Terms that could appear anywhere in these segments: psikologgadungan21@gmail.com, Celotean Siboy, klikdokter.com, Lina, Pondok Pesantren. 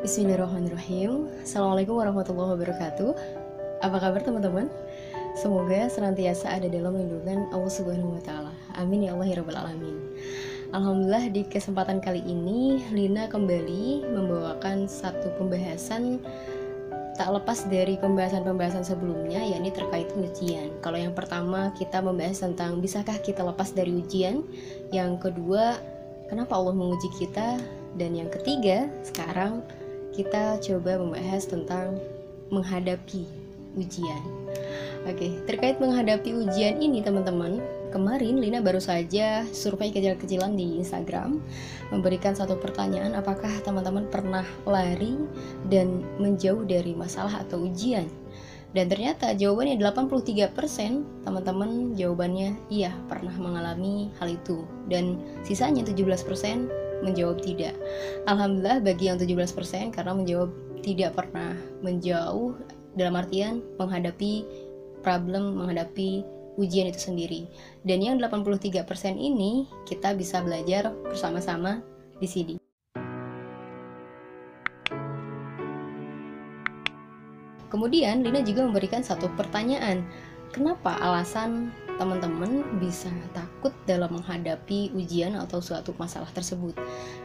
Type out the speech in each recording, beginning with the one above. Bismillahirrahmanirrahim. Assalamualaikum warahmatullahi wabarakatuh. Apa kabar teman-teman? Semoga senantiasa ada dalam lindungan Allah Subhanahu wa Ta'ala. Amin ya Allah ya Rabbal Alamin. Alhamdulillah di kesempatan kali ini Lina kembali membawakan satu pembahasan tak lepas dari pembahasan-pembahasan sebelumnya, yakni terkait ujian. Kalau yang pertama kita membahas tentang bisakah kita lepas dari ujian, yang kedua kenapa Allah menguji kita, dan yang ketiga sekarang kita coba membahas tentang menghadapi ujian. Oke, terkait menghadapi ujian ini teman-teman, kemarin Lina baru saja survei kecil-kecilan di Instagram, memberikan satu pertanyaan, apakah teman-teman pernah lari dan menjauh dari masalah atau ujian? Dan ternyata jawabannya 83% teman-teman jawabannya iya, pernah mengalami hal itu. Dan sisanya 17% menjawab tidak. Alhamdulillah bagi yang 17% karena menjawab tidak pernah menjauh, dalam artian menghadapi problem, menghadapi ujian itu sendiri. Dan yang 83% ini kita bisa belajar bersama-sama di sini. Kemudian Lina juga memberikan satu pertanyaan, kenapa alasan teman-teman bisa takut dalam menghadapi ujian atau suatu masalah tersebut?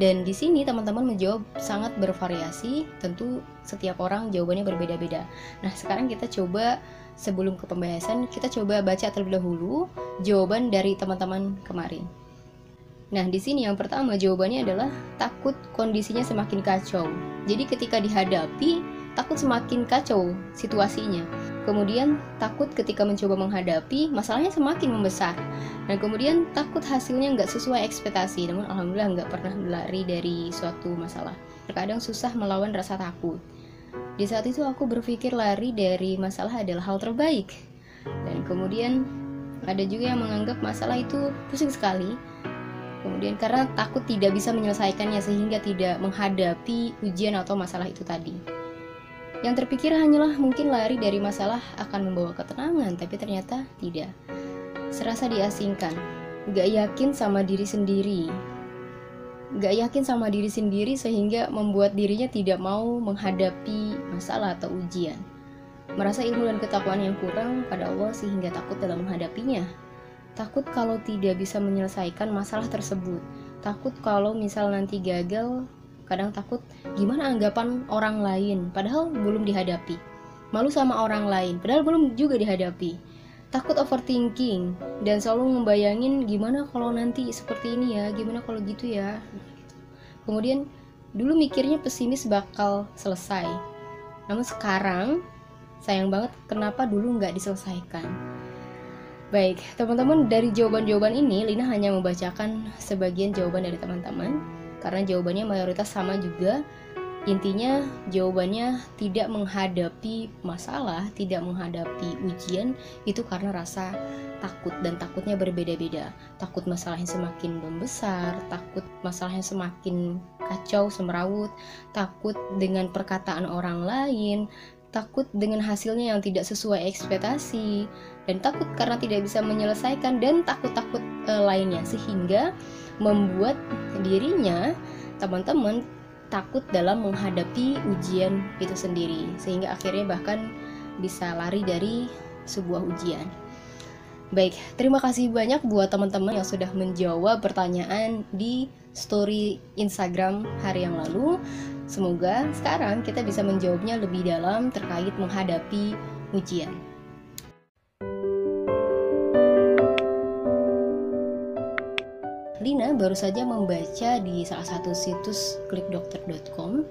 Dan di sini teman-teman menjawab sangat bervariasi, tentu setiap orang jawabannya berbeda-beda. Nah, sekarang kita coba sebelum ke pembahasan, kita coba baca terlebih dahulu jawaban dari teman-teman kemarin. Nah, di sini yang pertama jawabannya adalah takut kondisinya semakin kacau. Jadi ketika dihadapi, takut semakin kacau situasinya. Kemudian takut ketika mencoba menghadapi, masalahnya semakin membesar. Dan kemudian takut hasilnya nggak sesuai ekspektasi. Namun alhamdulillah nggak pernah lari dari suatu masalah. Terkadang susah melawan rasa takut. Di saat itu aku berpikir lari dari masalah adalah hal terbaik. Dan kemudian ada juga yang menganggap masalah itu pusing sekali. Kemudian karena takut tidak bisa menyelesaikannya sehingga tidak menghadapi ujian atau masalah itu tadi. Yang terpikir hanyalah mungkin lari dari masalah akan membawa ketenangan, tapi ternyata tidak. Serasa diasingkan, gak yakin sama diri sendiri. Gak yakin sama diri sendiri sehingga membuat dirinya tidak mau menghadapi masalah atau ujian. Merasa ilmu dan ketakwaan yang kurang pada Allah sehingga takut dalam menghadapinya. Takut kalau tidak bisa menyelesaikan masalah tersebut. Takut kalau misal nanti gagal. Kadang takut gimana anggapan orang lain padahal belum dihadapi. Malu sama orang lain padahal belum juga dihadapi. Takut overthinking dan selalu membayangin gimana kalau nanti seperti ini ya, gimana kalau gitu ya. Kemudian dulu mikirnya pesimis bakal selesai. Namun sekarang sayang banget kenapa dulu nggak diselesaikan. Baik, teman-teman, dari jawaban-jawaban ini Lina hanya membacakan sebagian jawaban dari teman-teman. Karena jawabannya mayoritas sama juga, intinya jawabannya tidak menghadapi masalah, tidak menghadapi ujian, itu karena rasa takut, dan takutnya berbeda-beda. Takut masalahnya semakin membesar, takut masalahnya semakin kacau, semrawut, takut dengan perkataan orang lain, takut dengan hasilnya yang tidak sesuai ekspektasi, dan takut karena tidak bisa menyelesaikan, dan takut-takut lainnya, sehingga membuat dirinya teman-teman takut dalam menghadapi ujian itu sendiri, sehingga akhirnya bahkan bisa lari dari sebuah ujian. Baik, terima kasih banyak buat teman-teman yang sudah menjawab pertanyaan di story Instagram hari yang lalu. Semoga sekarang kita bisa menjawabnya lebih dalam terkait menghadapi ujian. Lina baru saja membaca di salah satu situs klikdokter.com.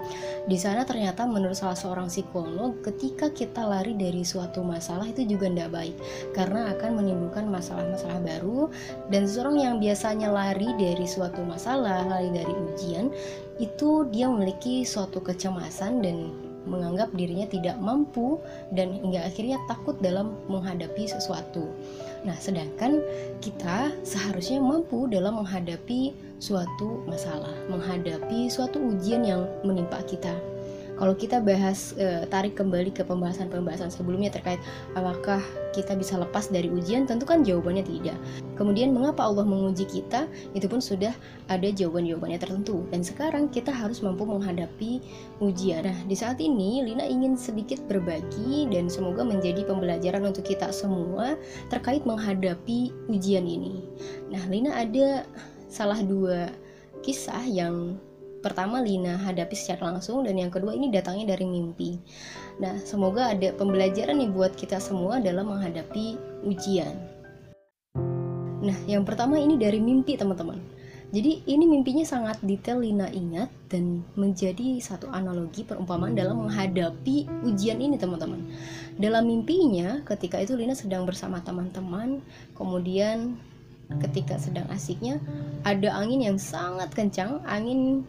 Di sana ternyata menurut salah seorang psikolog, ketika kita lari dari suatu masalah itu juga tidak baik karena akan menimbulkan masalah-masalah baru. Dan seorang yang biasanya lari dari suatu masalah, lari dari ujian, itu dia memiliki suatu kecemasan dan menganggap dirinya tidak mampu dan hingga akhirnya takut dalam menghadapi sesuatu. Nah, sedangkan kita seharusnya mampu dalam menghadapi suatu masalah, menghadapi suatu ujian yang menimpa kita. Kalau kita bahas, tarik kembali ke pembahasan-pembahasan sebelumnya terkait apakah kita bisa lepas dari ujian, tentu kan jawabannya tidak. Kemudian mengapa Allah menguji kita, itu pun sudah ada jawaban-jawabannya tertentu. Dan sekarang kita harus mampu menghadapi ujian. Nah, di saat ini Lina ingin sedikit berbagi dan semoga menjadi pembelajaran untuk kita semua terkait menghadapi ujian ini. Nah, Lina ada salah dua kisah. Yang pertama Lina hadapi secara langsung, dan yang kedua ini datangnya dari mimpi. Nah, semoga ada pembelajaran nih buat kita semua dalam menghadapi ujian. Nah, yang pertama ini dari mimpi, teman-teman. Jadi ini mimpinya sangat detail Lina ingat dan menjadi satu analogi perumpamaan dalam menghadapi ujian ini, teman-teman. Dalam mimpinya ketika itu Lina sedang bersama teman-teman, kemudian ketika sedang asiknya ada angin yang sangat kencang, angin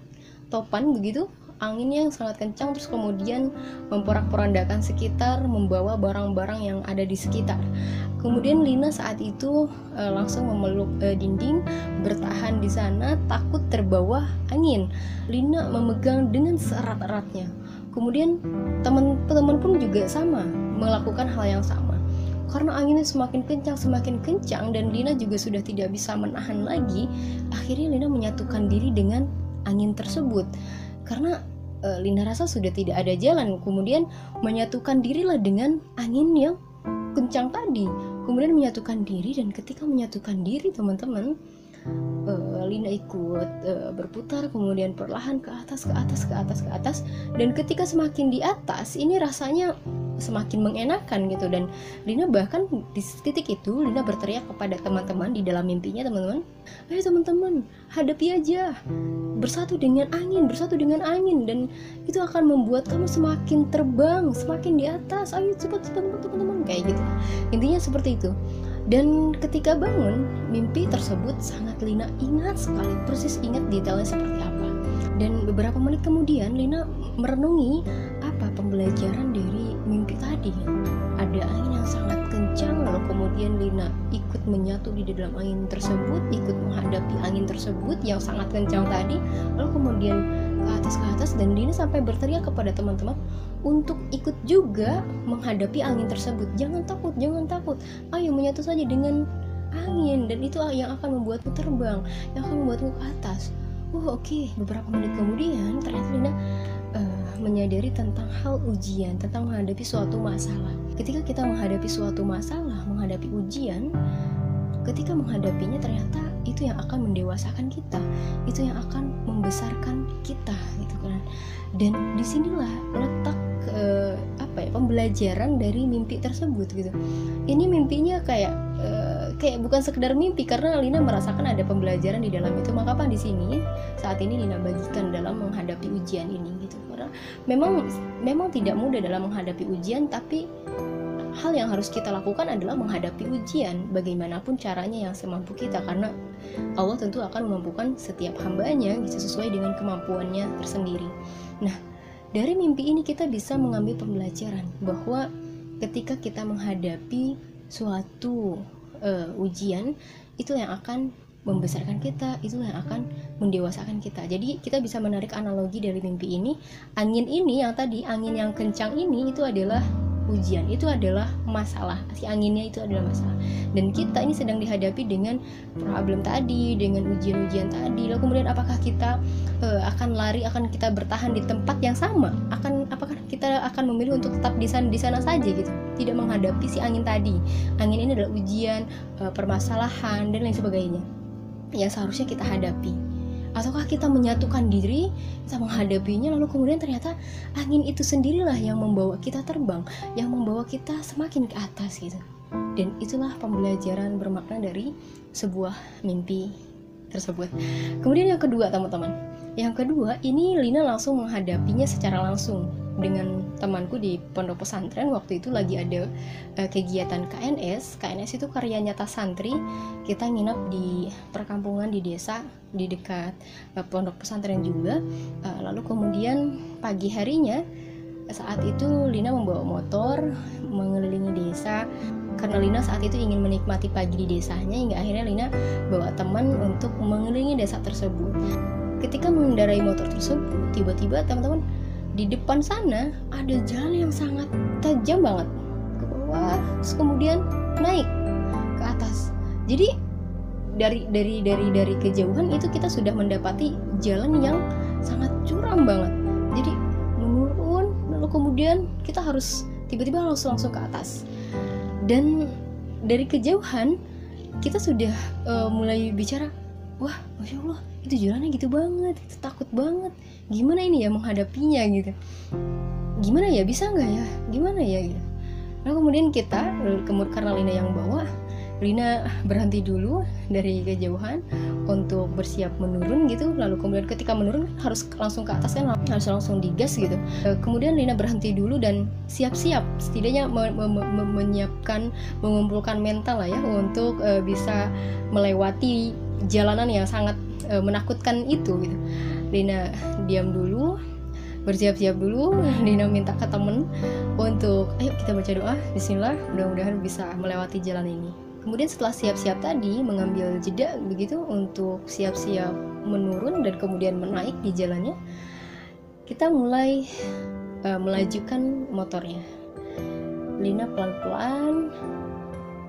topan begitu, anginnya yang sangat kencang, terus kemudian memporak-porandakan sekitar, membawa barang-barang yang ada di sekitar. Kemudian Lina saat itu langsung memeluk dinding, bertahan di sana, takut terbawa angin. Lina memegang dengan seerat-eratnya. Kemudian teman-teman pun juga sama, melakukan hal yang sama. Karena anginnya semakin kencang, dan Lina juga sudah tidak bisa menahan lagi, akhirnya Lina menyatukan diri dengan angin tersebut. Karena Lina rasa sudah tidak ada jalan, kemudian menyatukan dirilah dengan angin yang kencang tadi. Kemudian menyatukan diri, dan ketika menyatukan diri, teman-teman, Lina ikut berputar, kemudian perlahan ke atas. Dan ketika semakin di atas, ini rasanya semakin mengenakan gitu. Dan Lina bahkan di titik itu Lina berteriak kepada teman-teman di dalam mimpinya, teman-teman, ayo teman-teman, hadapi aja, bersatu dengan angin, dan itu akan membuat kamu semakin terbang, semakin di atas, ayo cepat teman-teman, kayak gitu, intinya seperti itu. Dan ketika bangun, mimpi tersebut sangat Lina ingat sekali, persis ingat detailnya seperti apa. Dan beberapa menit kemudian Lina merenungi apa pembelajaran dari mimpi tadi. Ada angin yang sangat kencang, lalu kemudian Lina ikut menyatu di dalam angin tersebut, ikut menghadapi angin tersebut yang sangat kencang tadi, lalu kemudian ke atas, dan Lina sampai berteriak kepada teman-teman untuk ikut juga menghadapi angin tersebut. Jangan takut, ayo menyatu saja dengan angin, dan itu yang akan membuatmu terbang, yang akan membuatmu ke atas. Beberapa menit kemudian ternyata Lina menyadari tentang hal ujian, tentang menghadapi suatu masalah. Ketika kita menghadapi suatu masalah, menghadapi ujian, ketika menghadapinya ternyata itu yang akan mendewasakan kita, itu yang akan membesarkan kita, gitu kan. Dan disinilah letak pembelajaran dari mimpi tersebut gitu. Ini mimpinya kayak bukan sekedar mimpi, karena Lina merasakan ada pembelajaran di dalam itu. Maka apa di sini saat ini Lina bagikan dalam menghadapi ujian ini gitu. Karena memang tidak mudah dalam menghadapi ujian, tapi hal yang harus kita lakukan adalah menghadapi ujian bagaimanapun caranya yang semampu kita, karena Allah tentu akan memampukan setiap hambanya gitu, sesuai dengan kemampuannya tersendiri. Nah, dari mimpi ini kita bisa mengambil pembelajaran bahwa ketika kita menghadapi suatu ujian, itu yang akan membesarkan kita, itu yang akan mendewasakan kita. Jadi kita bisa menarik analogi dari mimpi ini. Angin ini yang tadi, angin yang kencang ini, itu adalah ujian, itu adalah masalah. Si anginnya itu adalah masalah. Dan kita ini sedang dihadapi dengan problem tadi, dengan ujian-ujian tadi. Lalu kemudian apakah kita akan lari, akan kita bertahan di tempat yang sama? Apakah kita akan memilih untuk tetap di sana saja gitu? Tidak menghadapi si angin tadi. Angin ini adalah ujian, permasalahan dan lain sebagainya yang seharusnya kita hadapi. Ataukah kita menyatukan diri, kita menghadapinya, lalu kemudian ternyata angin itu sendirilah yang membawa kita terbang, yang membawa kita semakin ke atas gitu. Dan itulah pembelajaran bermakna dari sebuah mimpi tersebut. Kemudian yang kedua, teman-teman, ini Lina langsung menghadapinya secara langsung dengan temanku di Pondok Pesantren. Waktu itu lagi ada kegiatan KNS itu karya nyata santri. Kita nginap di perkampungan di desa di dekat Pondok Pesantren juga. Lalu kemudian pagi harinya saat itu Lina membawa motor mengelilingi desa, karena Lina saat itu ingin menikmati pagi di desanya, hingga akhirnya Lina bawa teman untuk mengelilingi desa tersebut. Ketika mengendarai motor tersebut, tiba-tiba teman-teman di depan sana ada jalan yang sangat tajam banget ke bawah, terus kemudian naik ke atas. Jadi dari kejauhan itu kita sudah mendapati jalan yang sangat curam banget. Jadi menurun, lalu kemudian kita harus tiba-tiba langsung ke atas. Dan dari kejauhan kita sudah mulai bicara, wah, masya Allah, itu jalannya gitu banget, itu takut banget. Gimana ini ya menghadapinya gitu? Gimana ya, bisa nggak ya? Gimana ya? Gitu. Nah kemudian kita, karena Lina yang bawa, Lina berhenti dulu dari kejauhan untuk bersiap menurun gitu. Lalu kemudian ketika menurun harus langsung ke atas kan, harus langsung digas gitu. Kemudian Lina berhenti dulu dan siap-siap, setidaknya menyiapkan, mengumpulkan mental lah ya untuk bisa melewati jalanan yang sangat menakutkan itu gitu. Lina diam dulu, bersiap-siap dulu. Lina minta ke temen untuk, ayo kita baca doa, bismillah, mudah-mudahan bisa melewati jalan ini. Kemudian setelah siap-siap tadi, mengambil jeda begitu untuk siap-siap menurun dan kemudian menaik di jalannya, kita mulai melajukan motornya. Lina pelan-pelan,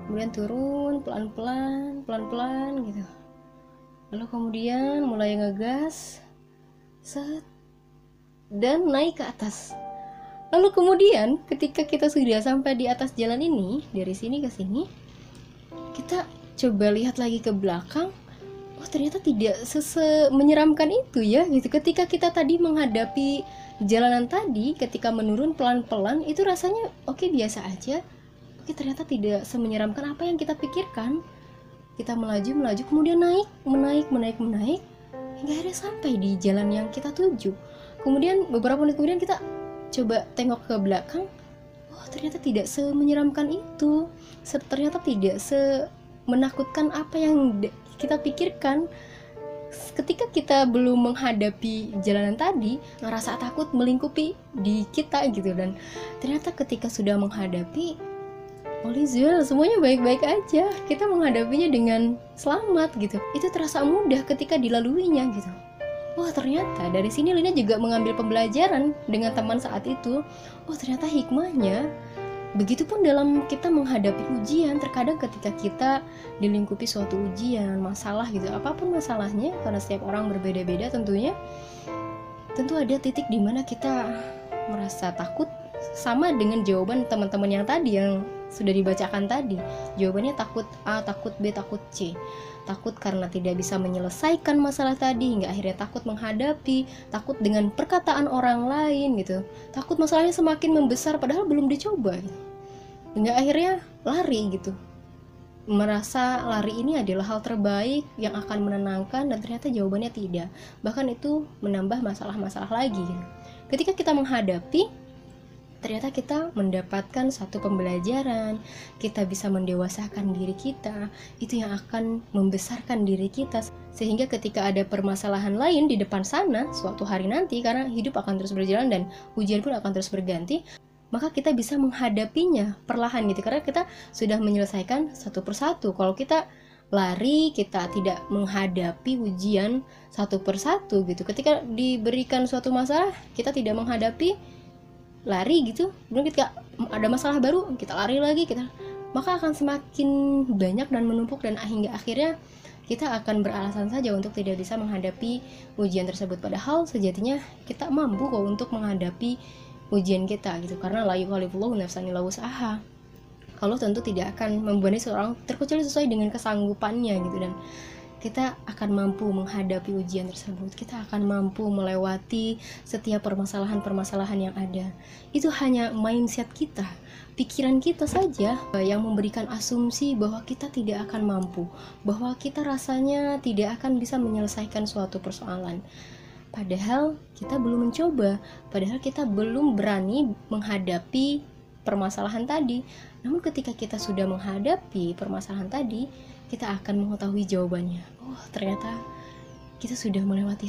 kemudian turun pelan-pelan gitu, lalu kemudian mulai ngegas, set, dan naik ke atas. Lalu kemudian ketika kita sudah sampai di atas jalan ini, dari sini ke sini, kita coba lihat lagi ke belakang. Oh, ternyata tidak menyeramkan itu ya gitu. Ketika kita tadi menghadapi jalanan tadi, ketika menurun pelan-pelan, itu rasanya oke, biasa aja. Oke, ternyata tidak semenyeramkan apa yang kita pikirkan. Kita melaju, kemudian naik, hingga akhirnya sampai di jalan yang kita tuju. Kemudian beberapa menit kemudian kita coba tengok ke belakang, oh ternyata tidak semenyeramkan itu, ternyata tidak semenakutkan apa yang kita pikirkan. Ketika kita belum menghadapi jalanan tadi, rasa takut melingkupi di kita gitu, dan ternyata ketika sudah menghadapi, Olizul, semuanya baik-baik aja, kita menghadapinya dengan selamat gitu. Itu terasa mudah ketika dilaluinya gitu. Wah, ternyata dari sini Lina juga mengambil pembelajaran dengan teman saat itu. Oh, ternyata hikmahnya begitupun dalam kita menghadapi ujian. Terkadang ketika kita dilingkupi suatu ujian, masalah gitu, apapun masalahnya, karena setiap orang berbeda-beda tentunya, tentu ada titik di mana kita merasa takut. Sama dengan jawaban teman-teman yang tadi, yang sudah dibacakan tadi, jawabannya takut A, takut B, takut C. Takut karena tidak bisa menyelesaikan masalah tadi, hingga akhirnya takut menghadapi, takut dengan perkataan orang lain gitu, takut masalahnya semakin membesar padahal belum dicoba gitu. Hingga akhirnya lari gitu, merasa lari ini adalah hal terbaik yang akan menenangkan, dan ternyata jawabannya tidak, bahkan itu menambah masalah-masalah lagi gitu. Ketika kita menghadapi, ternyata kita mendapatkan satu pembelajaran, kita bisa mendewasakan diri kita, itu yang akan membesarkan diri kita, sehingga ketika ada permasalahan lain di depan sana suatu hari nanti, karena hidup akan terus berjalan dan ujian pun akan terus berganti, maka kita bisa menghadapinya perlahan gitu, karena kita sudah menyelesaikan satu persatu. Kalau kita lari, kita tidak menghadapi ujian satu persatu gitu. Ketika diberikan suatu masalah, kita tidak menghadapi, lari gitu, kemudian ketika ada masalah baru kita lari lagi, maka akan semakin banyak dan menumpuk, dan hingga akhirnya kita akan beralasan saja untuk tidak bisa menghadapi ujian tersebut. Padahal sejatinya kita mampu kok untuk menghadapi ujian kita gitu, karena la yukallifullahu nafsan illa wus'aha. Kalau tentu tidak akan membebani seorang terkecuali sesuai dengan kesanggupannya gitu, dan kita akan mampu menghadapi ujian tersebut, kita akan mampu melewati setiap permasalahan-permasalahan yang ada. Itu hanya mindset kita, pikiran kita saja yang memberikan asumsi bahwa kita tidak akan mampu, bahwa kita rasanya tidak akan bisa menyelesaikan suatu persoalan. Padahal kita belum mencoba, padahal kita belum berani menghadapi permasalahan tadi. Namun ketika kita sudah menghadapi permasalahan tadi, kita akan mengetahui jawabannya. Oh, ternyata kita sudah melewati